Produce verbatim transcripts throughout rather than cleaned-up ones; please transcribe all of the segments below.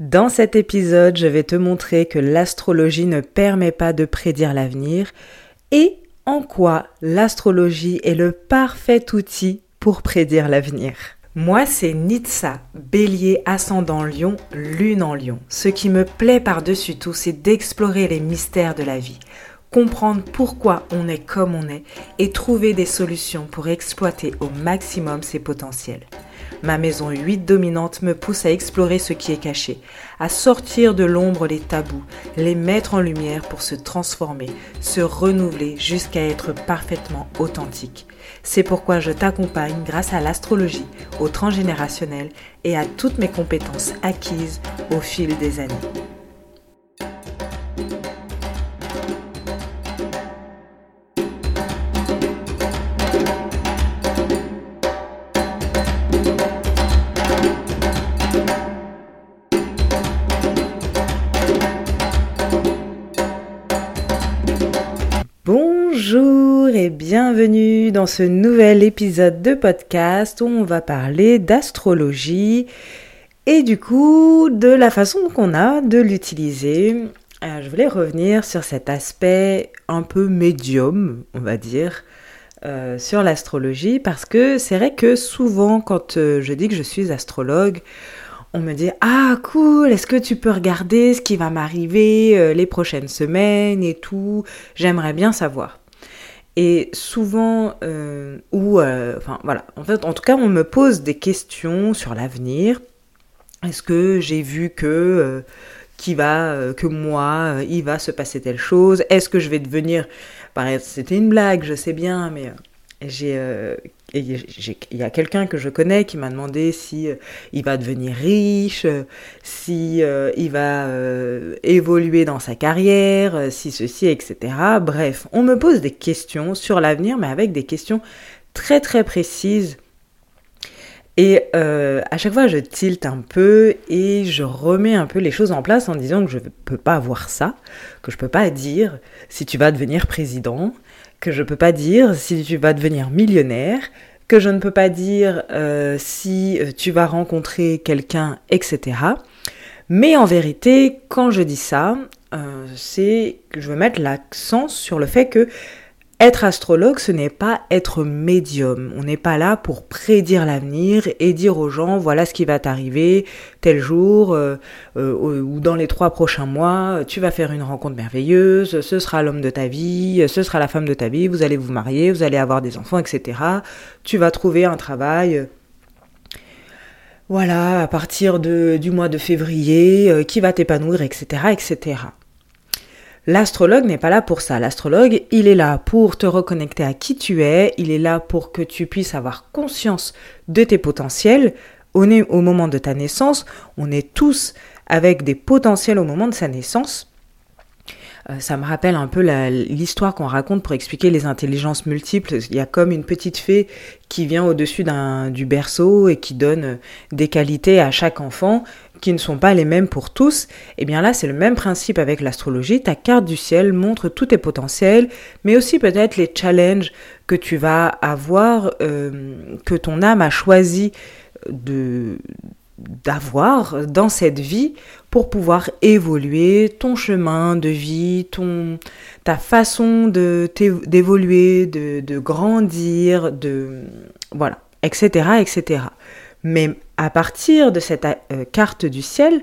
Dans cet épisode, je vais te montrer que l'astrologie ne permet pas de prédire l'avenir et en quoi l'astrologie est le parfait outil pour prédire l'avenir. Moi, c'est Nitsa, bélier ascendant lion, lune en lion. Ce qui me plaît par-dessus tout, c'est d'explorer les mystères de la vie, comprendre pourquoi on est comme on est et trouver des solutions pour exploiter au maximum ses potentiels. Ma maison huit dominante me pousse à explorer ce qui est caché, à sortir de l'ombre les tabous, les mettre en lumière pour se transformer, se renouveler jusqu'à être parfaitement authentique. C'est pourquoi je t'accompagne grâce à l'astrologie, au transgénérationnel et à toutes mes compétences acquises au fil des années. Bonjour et bienvenue dans ce nouvel épisode de podcast où on va parler d'astrologie et du coup de la façon qu'on a de l'utiliser. Alors, je voulais revenir sur cet aspect un peu médium, on va dire, euh, sur l'astrologie parce que c'est vrai que souvent quand je dis que je suis astrologue, on me dit « Ah cool, est-ce que tu peux regarder ce qui va m'arriver euh, les prochaines semaines et tout, j'aimerais bien savoir. » Et souvent, euh, ou euh, enfin voilà, en fait, en tout cas, on me pose des questions sur l'avenir. Est-ce que j'ai vu que, euh, qui va, euh, que moi, euh, il va se passer telle chose? Est-ce que je vais devenir... Pareil, c'était une blague, je sais bien, mais... Euh, j'ai... Euh, Et il y a quelqu'un que je connais qui m'a demandé si euh, il va devenir riche, euh, si euh, il va euh, évoluer dans sa carrière, euh, si ceci, et cetera. Bref, on me pose des questions sur l'avenir, mais avec des questions très très précises. Et euh, à chaque fois, je tilte un peu et je remets un peu les choses en place en disant que je ne peux pas voir ça, que je ne peux pas dire si tu vas devenir président, que je peux pas dire si tu vas devenir millionnaire, que je ne peux pas dire euh, si tu vas rencontrer quelqu'un, et cetera. Mais en vérité, quand je dis ça, euh, c'est que je veux mettre l'accent sur le fait que être astrologue, ce n'est pas être médium. On n'est pas là pour prédire l'avenir et dire aux gens, voilà ce qui va t'arriver tel jour euh, euh, ou dans les trois prochains mois, tu vas faire une rencontre merveilleuse, ce sera l'homme de ta vie, ce sera la femme de ta vie, vous allez vous marier, vous allez avoir des enfants, et cetera. Tu vas trouver un travail... Voilà, à partir de, du mois de février, euh, qui va t'épanouir, et cetera, et cetera. L'astrologue n'est pas là pour ça. L'astrologue, il est là pour te reconnecter à qui tu es. Il est là pour que tu puisses avoir conscience de tes potentiels. Au, na- au moment de ta naissance, on est tous avec des potentiels au moment de sa naissance. Euh, ça me rappelle un peu la, l'histoire qu'on raconte pour expliquer les intelligences multiples. Il y a comme une petite fée qui vient au-dessus d'un, du berceau et qui donne des qualités à chaque enfant qui ne sont pas les mêmes pour tous. Et bien là, c'est le même principe avec l'astrologie. Ta carte du ciel montre tous tes potentiels, mais aussi peut-être les challenges que tu vas avoir, euh, que ton âme a choisi de, d'avoir dans cette vie pour pouvoir évoluer ton chemin de vie, ton, ta façon de d'évoluer, de, de grandir, de, voilà, et cetera, et cetera. Mais à partir de cette euh, carte du ciel,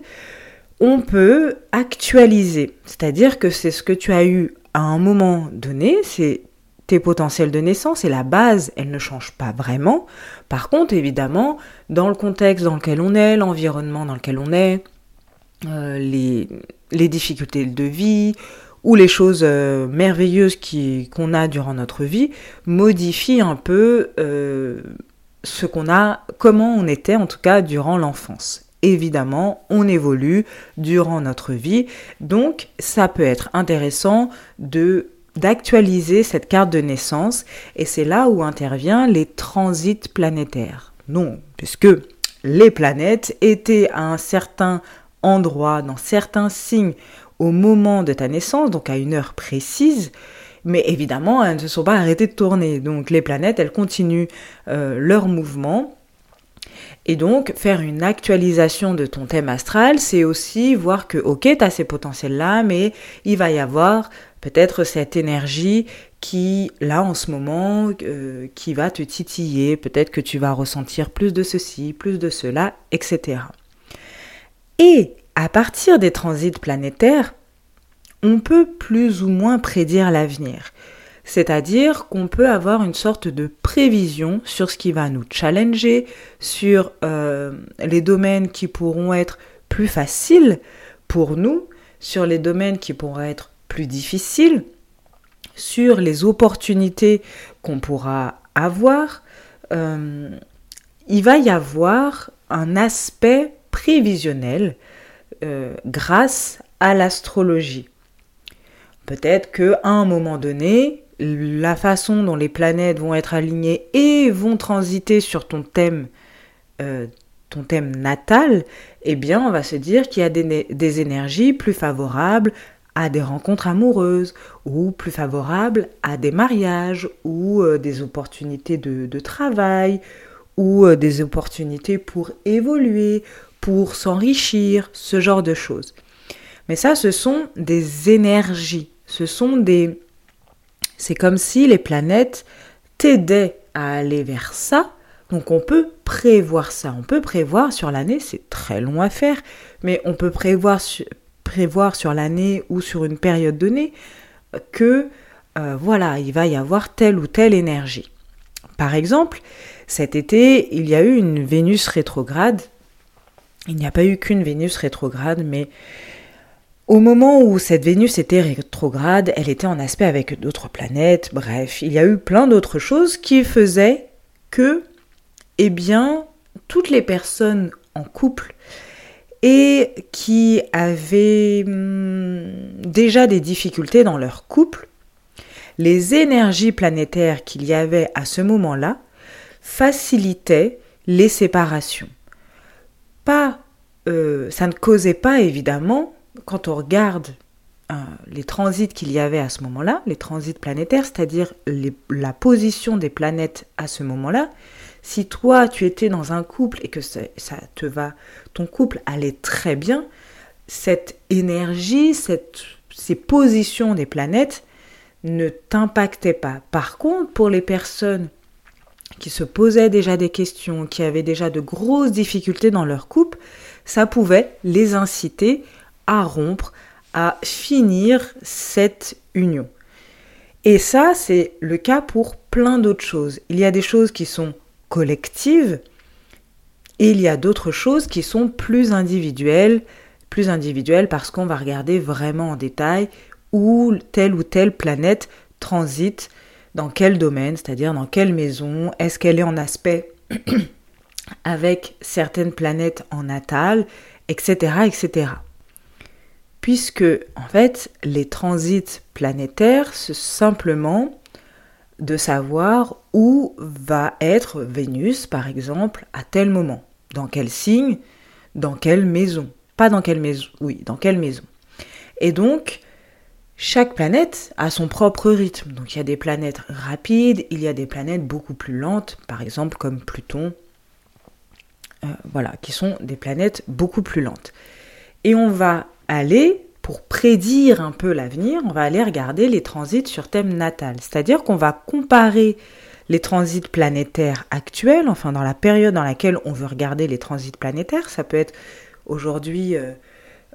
on peut actualiser. C'est-à-dire que c'est ce que tu as eu à un moment donné, c'est tes potentiels de naissance et la base, elle ne change pas vraiment. Par contre, évidemment, dans le contexte dans lequel on est, l'environnement dans lequel on est, euh, les, les difficultés de vie ou les choses euh, merveilleuses qui, qu'on a durant notre vie modifient un peu... Euh, ce qu'on a, comment on était en tout cas durant l'enfance. Évidemment, on évolue durant notre vie, donc ça peut être intéressant de, d'actualiser cette carte de naissance et c'est là où intervient les transits planétaires. Non, puisque les planètes étaient à un certain endroit, dans certains signes, au moment de ta naissance, donc à une heure précise, mais évidemment, elles ne se sont pas arrêtées de tourner. Donc les planètes, elles continuent euh, leur mouvement. Et donc, faire une actualisation de ton thème astral, c'est aussi voir que, ok, tu as ces potentiels-là, mais il va y avoir peut-être cette énergie qui, là, en ce moment, euh, qui va te titiller. Peut-être que tu vas ressentir plus de ceci, plus de cela, et cetera. Et à partir des transits planétaires, on peut plus ou moins prédire l'avenir. C'est-à-dire qu'on peut avoir une sorte de prévision sur ce qui va nous challenger, sur euh, les domaines qui pourront être plus faciles pour nous, sur les domaines qui pourront être plus difficiles, sur les opportunités qu'on pourra avoir. Euh, il va y avoir un aspect prévisionnel euh, grâce à l'astrologie. Peut-être qu'à un moment donné, la façon dont les planètes vont être alignées et vont transiter sur ton thème, euh, ton thème natal, eh bien, on va se dire qu'il y a des, des énergies plus favorables à des rencontres amoureuses ou plus favorables à des mariages ou euh, des opportunités de, de travail ou euh, des opportunités pour évoluer, pour s'enrichir, ce genre de choses. Mais ça, ce sont des énergies, ce sont des... C'est comme si les planètes t'aidaient à aller vers ça. Donc on peut prévoir ça. On peut prévoir sur l'année, c'est très long à faire, mais on peut prévoir sur, prévoir sur l'année ou sur une période donnée que euh, voilà, il va y avoir telle ou telle énergie. Par exemple, cet été, il y a eu une Vénus rétrograde. Il n'y a pas eu qu'une Vénus rétrograde, mais au moment où cette Vénus était rétrograde, elle était en aspect avec d'autres planètes, bref, il y a eu plein d'autres choses qui faisaient que, eh bien, toutes les personnes en couple et qui avaient hum, déjà des difficultés dans leur couple, les énergies planétaires qu'il y avait à ce moment-là facilitaient les séparations. Pas, euh, ça ne causait pas évidemment. Quand on regarde euh, les transits qu'il y avait à ce moment-là, les transits planétaires, c'est-à-dire les, la position des planètes à ce moment-là, si toi, tu étais dans un couple et que ça, ça te va, ton couple allait très bien, cette énergie, cette, ces positions des planètes ne t'impactaient pas. Par contre, pour les personnes qui se posaient déjà des questions, qui avaient déjà de grosses difficultés dans leur couple, ça pouvait les inciter à rompre, à finir cette union. Et ça, c'est le cas pour plein d'autres choses. Il y a des choses qui sont collectives et il y a d'autres choses qui sont plus individuelles, plus individuelles parce qu'on va regarder vraiment en détail où telle ou telle planète transite, dans quel domaine, c'est-à-dire dans quelle maison, est-ce qu'elle est en aspect avec certaines planètes en natal, et cetera, et cetera. Puisque, en fait, les transits planétaires, c'est simplement de savoir où va être Vénus, par exemple, à tel moment. Dans quel signe, dans quelle maison. Pas dans quelle maison, oui, dans quelle maison. Et donc, chaque planète a son propre rythme. Donc, il y a des planètes rapides, il y a des planètes beaucoup plus lentes, par exemple, comme Pluton, euh, voilà, qui sont des planètes beaucoup plus lentes. Et on va aller, pour prédire un peu l'avenir, on va aller regarder les transits sur thème natal. C'est-à-dire qu'on va comparer les transits planétaires actuels, enfin dans la période dans laquelle on veut regarder les transits planétaires. Ça peut être aujourd'hui euh,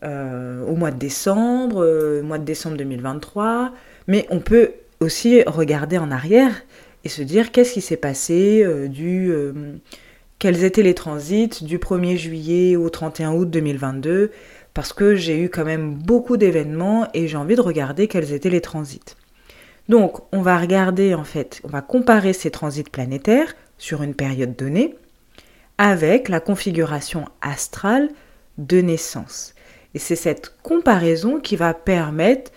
euh, au mois de décembre, euh, mois de décembre deux mille vingt-trois, mais on peut aussi regarder en arrière et se dire qu'est-ce qui s'est passé euh, du... Euh, quels étaient les transits du premier juillet au trente et un août deux mille vingt-deux, parce que j'ai eu quand même beaucoup d'événements et j'ai envie de regarder quels étaient les transits. Donc, on va regarder en fait, on va comparer ces transits planétaires sur une période donnée avec la configuration astrale de naissance. Et c'est cette comparaison qui va permettre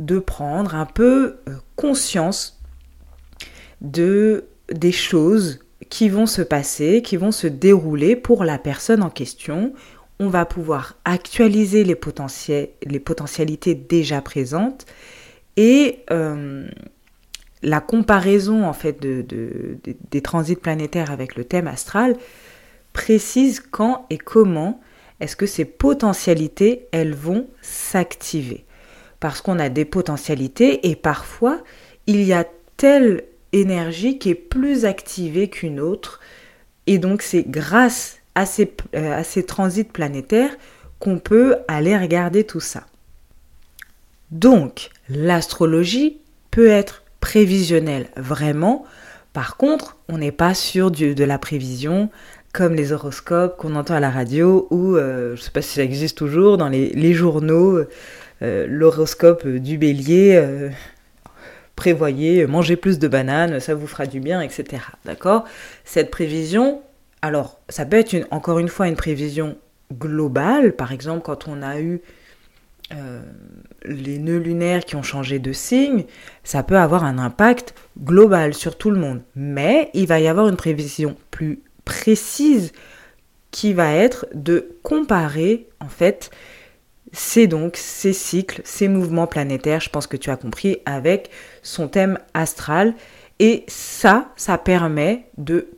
de prendre un peu conscience de, des choses qui vont se passer, qui vont se dérouler pour la personne en question. On va pouvoir actualiser les, potentiels, les potentialités déjà présentes et euh, la comparaison en fait de, de, de, des transits planétaires avec le thème astral précise quand et comment est-ce que ces potentialités, elles vont s'activer. Parce qu'on a des potentialités et parfois, il y a telle énergie qui est plus activée qu'une autre. Et donc, c'est grâce à ces, euh, à ces transits planétaires qu'on peut aller regarder tout ça. Donc, l'astrologie peut être prévisionnelle, vraiment. Par contre, on n'est pas sûr du, de la prévision comme les horoscopes qu'on entend à la radio ou, euh, je ne sais pas si ça existe toujours, dans les, les journaux, euh, l'horoscope du bélier, euh, prévoyez, mangez plus de bananes, ça vous fera du bien, et cetera. D'accord ? Cette prévision, alors ça peut être une, encore une fois une prévision globale, par exemple quand on a eu euh, les nœuds lunaires qui ont changé de signe, ça peut avoir un impact global sur tout le monde. Mais il va y avoir une prévision plus précise qui va être de comparer en fait c'est donc ces cycles, ces mouvements planétaires, je pense que tu as compris, avec son thème astral. Et ça, ça permet de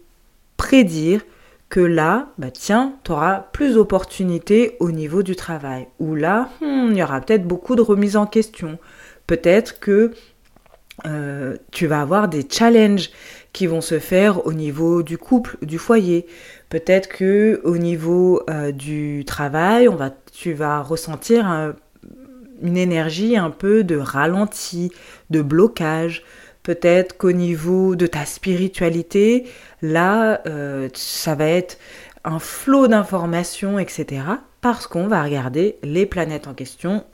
prédire que là, bah tiens, tu auras plus d'opportunités au niveau du travail. Ou là, hmm, il y aura peut-être beaucoup de remises en question. Peut-être que euh, tu vas avoir des challenges qui vont se faire au niveau du couple, du foyer. Peut-être que au niveau euh, du travail, on va, tu vas ressentir un, une énergie un peu de ralenti, de blocage. Peut-être qu'au niveau de ta spiritualité, là, euh, ça va être un flot d'informations, et cetera. Parce qu'on va regarder les planètes en question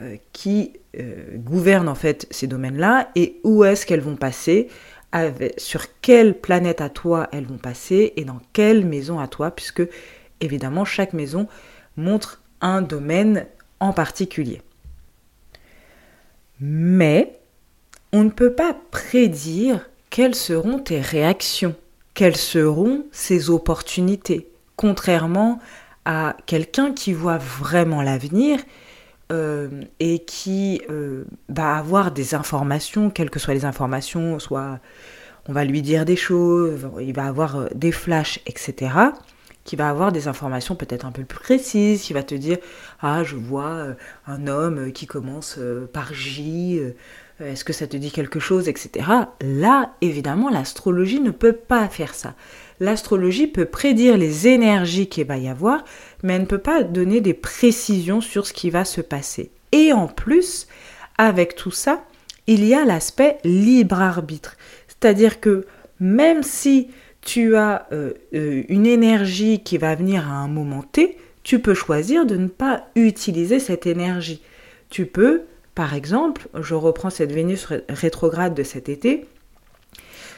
euh, qui euh, gouvernent en fait ces domaines-là et où est-ce qu'elles vont passer. Avec, sur quelle planète à toi elles vont passer et dans quelle maison à toi, puisque évidemment chaque maison montre un domaine en particulier. Mais on ne peut pas prédire quelles seront tes réactions, quelles seront ces opportunités, contrairement à quelqu'un qui voit vraiment l'avenir Euh, et qui euh, va avoir des informations, quelles que soient les informations, soit on va lui dire des choses, il va avoir des flashs, et cetera, qui va avoir des informations peut-être un peu plus précises, qui va te dire « Ah, je vois un homme qui commence par J, est-ce que ça te dit quelque chose ?» et cetera. Là, évidemment, l'astrologie ne peut pas faire ça. L'astrologie peut prédire les énergies qu'il va y avoir, mais elle ne peut pas donner des précisions sur ce qui va se passer. Et en plus, avec tout ça, il y a l'aspect libre arbitre. C'est-à-dire que même si tu as euh, une énergie qui va venir à un moment T, tu peux choisir de ne pas utiliser cette énergie. Tu peux, par exemple, je reprends cette Vénus rétrograde de cet été,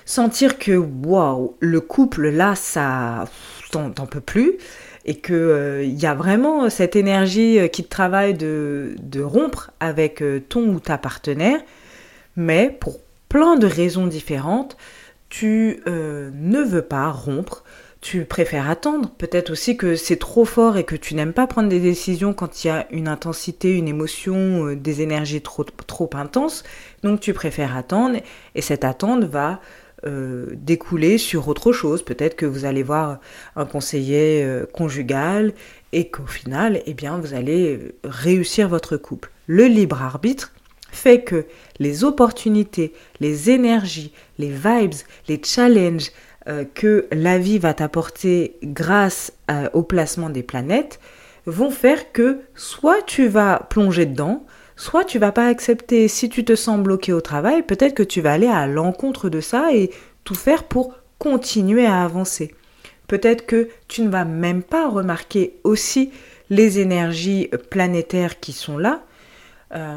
sentir que waouh, le couple là, ça, t'en, t'en peux plus, et que euh, y a vraiment cette énergie euh, qui te travaille de, de rompre avec euh, ton ou ta partenaire, mais pour plein de raisons différentes, tu euh, ne veux pas rompre, tu préfères attendre. Peut-être aussi que c'est trop fort et que tu n'aimes pas prendre des décisions quand il y a une intensité, une émotion, euh, des énergies trop, trop intenses, donc tu préfères attendre, et cette attente va Euh, découler sur autre chose. Peut-être que vous allez voir un conseiller euh, conjugal et qu'au final, eh bien, vous allez réussir votre couple. Le libre arbitre fait que les opportunités, les énergies, les vibes, les challenges euh, que la vie va t'apporter grâce euh, au placement des planètes vont faire que soit tu vas plonger dedans, soit tu vas pas accepter. Si tu te sens bloqué au travail, peut-être que tu vas aller à l'encontre de ça et tout faire pour continuer à avancer. Peut-être que tu ne vas même pas remarquer aussi les énergies planétaires qui sont là. Euh,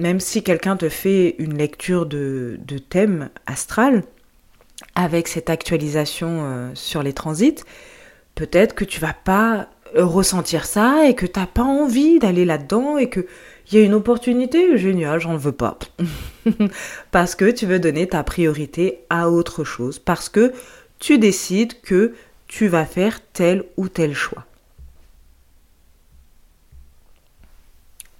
même si quelqu'un te fait une lecture de, de thème astral avec cette actualisation euh, sur les transits, peut-être que tu vas pas ressentir ça et que t'as pas envie d'aller là-dedans et que il y a une opportunité, génial, j'en veux pas. Parce que tu veux donner ta priorité à autre chose. Parce que tu décides que tu vas faire tel ou tel choix.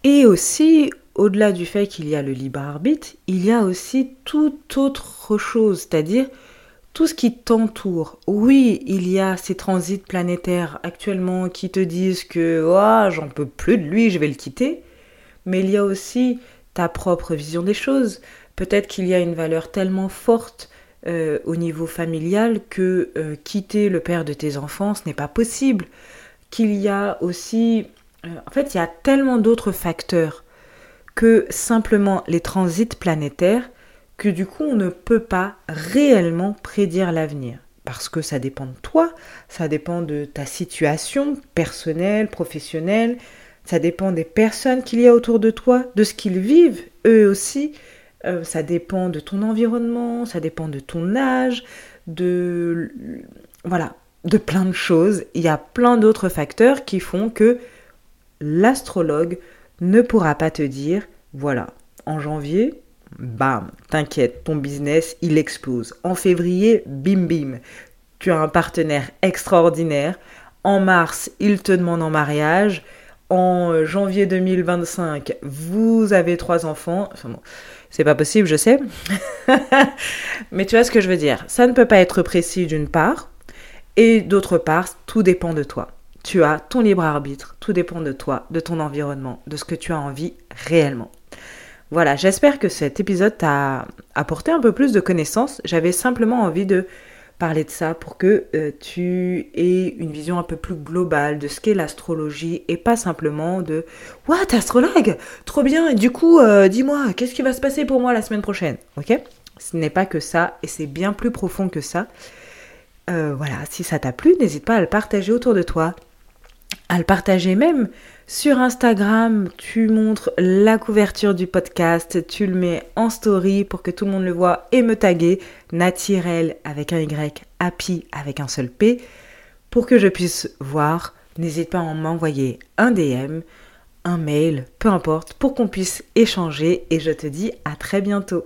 Et aussi, au-delà du fait qu'il y a le libre arbitre, il y a aussi toute autre chose. C'est-à-dire tout ce qui t'entoure. Oui, il y a ces transits planétaires actuellement qui te disent que oh, j'en peux plus de lui, je vais le quitter. Mais il y a aussi ta propre vision des choses. Peut-être qu'il y a une valeur tellement forte euh, au niveau familial que euh, quitter le père de tes enfants, ce n'est pas possible. Qu'il y a aussi... Euh, en fait, il y a tellement d'autres facteurs que simplement les transits planétaires que du coup, on ne peut pas réellement prédire l'avenir. Parce que ça dépend de toi, ça dépend de ta situation personnelle, professionnelle, ça dépend des personnes qu'il y a autour de toi, de ce qu'ils vivent, eux aussi. Euh, ça dépend de ton environnement, ça dépend de ton âge, de... Voilà, de plein de choses. Il y a plein d'autres facteurs qui font que l'astrologue ne pourra pas te dire, voilà, en janvier... Bam, t'inquiète, ton business, il explose. En février, bim bim, tu as un partenaire extraordinaire. En mars, il te demande en mariage. En janvier deux mille vingt-cinq, vous avez trois enfants. Enfin bon, c'est pas possible, je sais. Mais tu vois ce que je veux dire. Ça ne peut pas être précis d'une part. Et d'autre part, tout dépend de toi. Tu as ton libre arbitre. Tout dépend de toi, de ton environnement, de ce que tu as envie réellement. Voilà, j'espère que cet épisode t'a apporté un peu plus de connaissances. J'avais simplement envie de parler de ça pour que euh, tu aies une vision un peu plus globale de ce qu'est l'astrologie et pas simplement de « What, astrologue ? Trop bien ! Et du coup, euh, dis-moi, qu'est-ce qui va se passer pour moi la semaine prochaine ?» Ok ? Ce n'est pas que ça et c'est bien plus profond que ça. Euh, voilà, si ça t'a plu, n'hésite pas à le partager autour de toi, à le partager même. Sur Instagram, tu montres la couverture du podcast, tu le mets en story pour que tout le monde le voit et me taguer Natyrel avec un Y, Happy avec un seul P, pour que je puisse voir. N'hésite pas à m'envoyer un D M, un mail, peu importe, pour qu'on puisse échanger et je te dis à très bientôt.